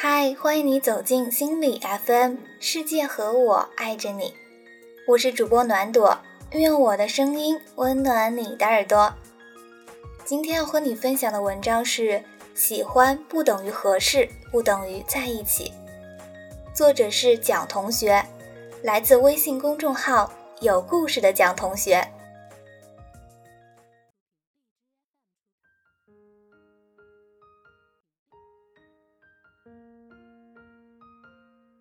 嗨，欢迎你走进心理 FM， 世界和我爱着你，我是主播暖朵，愿我的声音温暖你的耳朵。今天要和你分享的文章是喜欢不等于合适，不等于在一起，作者是蒋同学，来自微信公众号有故事的蒋同学。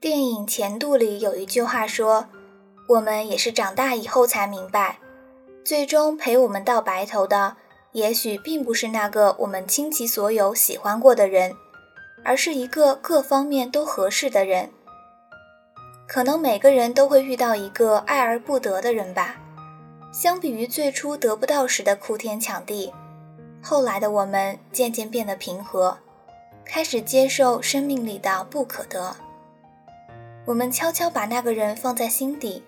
电影《前度》里有一句话说，我们也是长大以后才明白，最终陪我们到白头的，也许并不是那个我们倾其所有喜欢过的人，而是一个各方面都合适的人。可能每个人都会遇到一个爱而不得的人吧，相比于最初得不到时的哭天抢地，后来的我们渐渐变得平和，开始接受生命里的不可得。我们悄悄把那个人放在心底，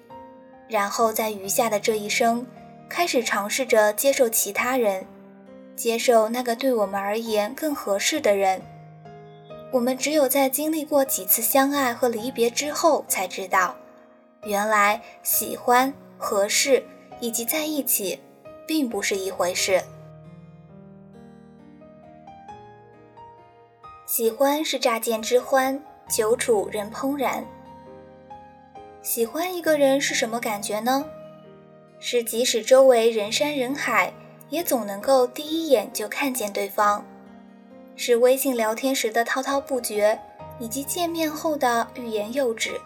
然后在余下的这一生，开始尝试着接受其他人，接受那个对我们而言更合适的人。我们只有在经历过几次相爱和离别之后，才知道，原来喜欢、合适以及在一起，并不是一回事。喜欢是乍见之欢，久处人怦然。喜欢一个人是什么感觉呢？是即使周围人山人海，也总能够第一眼就看见对方，是微信聊天时的滔滔不绝，以及见面后的欲言又止，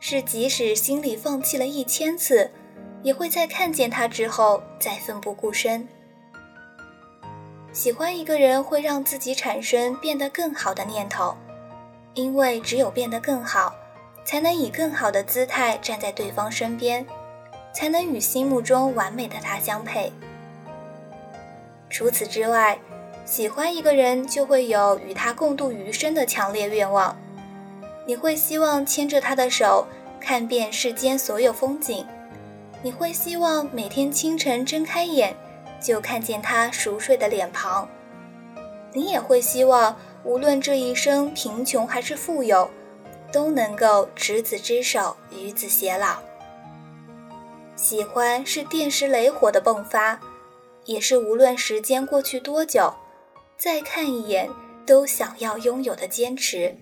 是即使心里放弃了1000次，也会在看见他之后再奋不顾身。喜欢一个人会让自己产生变得更好的念头，因为只有变得更好，才能以更好的姿态站在对方身边，才能与心目中完美的他相配。除此之外，喜欢一个人就会有与他共度余生的强烈愿望，你会希望牵着他的手看遍世间所有风景，你会希望每天清晨睁开眼就看见他熟睡的脸庞，你也会希望无论这一生贫穷还是富有，都能够执子之手与子偕老。喜欢是电石雷火的迸发，也是无论时间过去多久，再看一眼都想要拥有的坚持。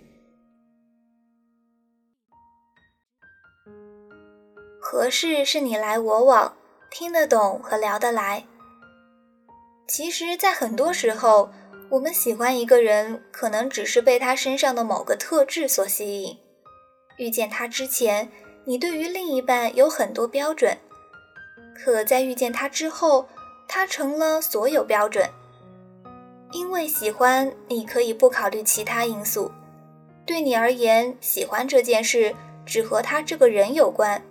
合适是你来我往，听得懂和聊得来。其实在很多时候，我们喜欢一个人，可能只是被他身上的某个特质所吸引。遇见他之前，你对于另一半有很多标准，可在遇见他之后，他成了所有标准。因为喜欢，你可以不考虑其他因素。对你而言，喜欢这件事只和他这个人有关，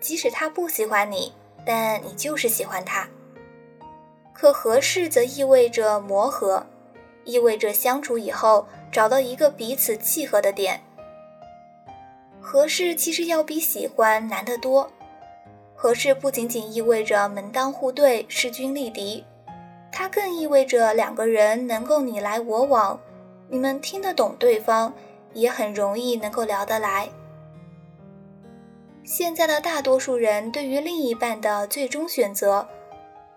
即使他不喜欢你，但你就是喜欢他。可合适则意味着磨合，意味着相处以后找到一个彼此契合的点。合适其实要比喜欢难得多，合适不仅仅意味着门当户对、势均力敌，它更意味着两个人能够你来我往，你们听得懂对方，也很容易能够聊得来。现在的大多数人对于另一半的最终选择，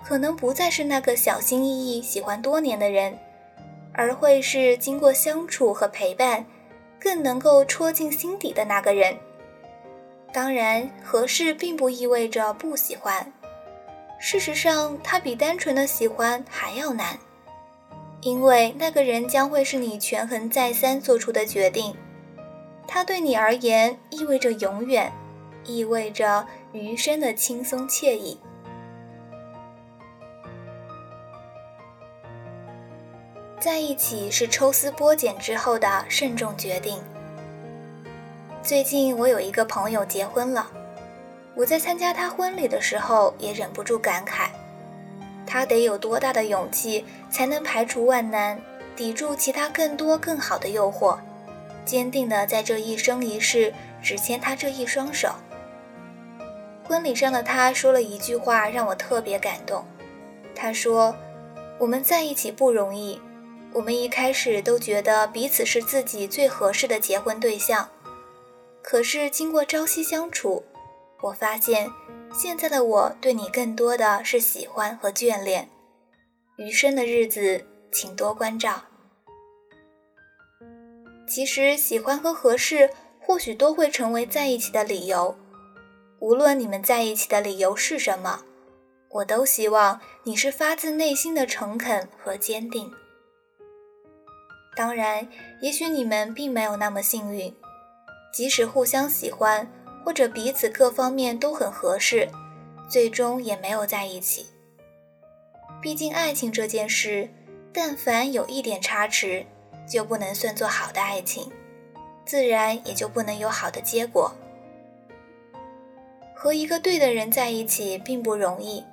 可能不再是那个小心翼翼喜欢多年的人，而会是经过相处和陪伴，更能够戳进心底的那个人。当然，合适并不意味着不喜欢，事实上，它比单纯的喜欢还要难，因为那个人将会是你权衡再三做出的决定，它对你而言意味着永远，意味着余生的轻松惬意。在一起是抽丝剥茧之后的慎重决定。最近我有一个朋友结婚了，我在参加他婚礼的时候也忍不住感慨，他得有多大的勇气才能排除万难，抵住其他更多更好的诱惑，坚定地在这一生一世只牵他这一双手。婚礼上的他说了一句话让我特别感动，他说，我们在一起不容易，我们一开始都觉得彼此是自己最合适的结婚对象，可是经过朝夕相处，我发现现在的我对你更多的是喜欢和眷恋。余生的日子，请多关照。其实喜欢和合适或许都会成为在一起的理由，无论你们在一起的理由是什么，我都希望你是发自内心的诚恳和坚定。当然，也许你们并没有那么幸运，即使互相喜欢，或者彼此各方面都很合适，最终也没有在一起。毕竟爱情这件事，但凡有一点差池，就不能算作好的爱情，自然也就不能有好的结果。和一个对的人在一起并不容易，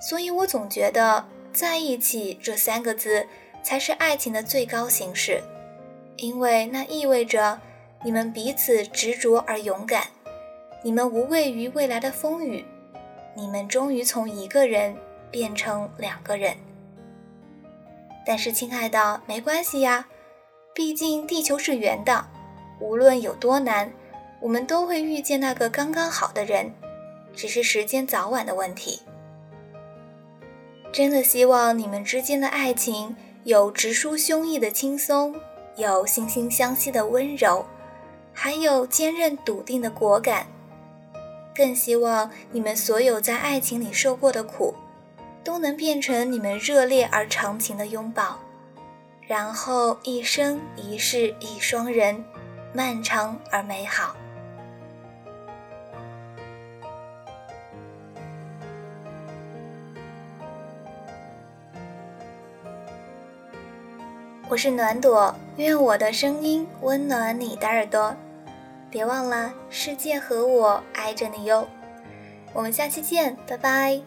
所以我总觉得在一起这三个字才是爱情的最高形式，因为那意味着你们彼此执着而勇敢，你们无畏于未来的风雨，你们终于从一个人变成两个人。但是亲爱的，没关系呀，毕竟地球是圆的，无论有多难，我们都会遇见那个刚刚好的人，只是时间早晚的问题。真的希望你们之间的爱情有直抒胸臆的轻松，有惺惺相惜的温柔，还有坚韧笃定的果敢。更希望你们所有在爱情里受过的苦，都能变成你们热烈而长情的拥抱，然后一生一世一双人，漫长而美好。我是暖朵，愿我的声音温暖你的耳朵。别忘了，世界和我爱着你哟。我们下期见，拜拜。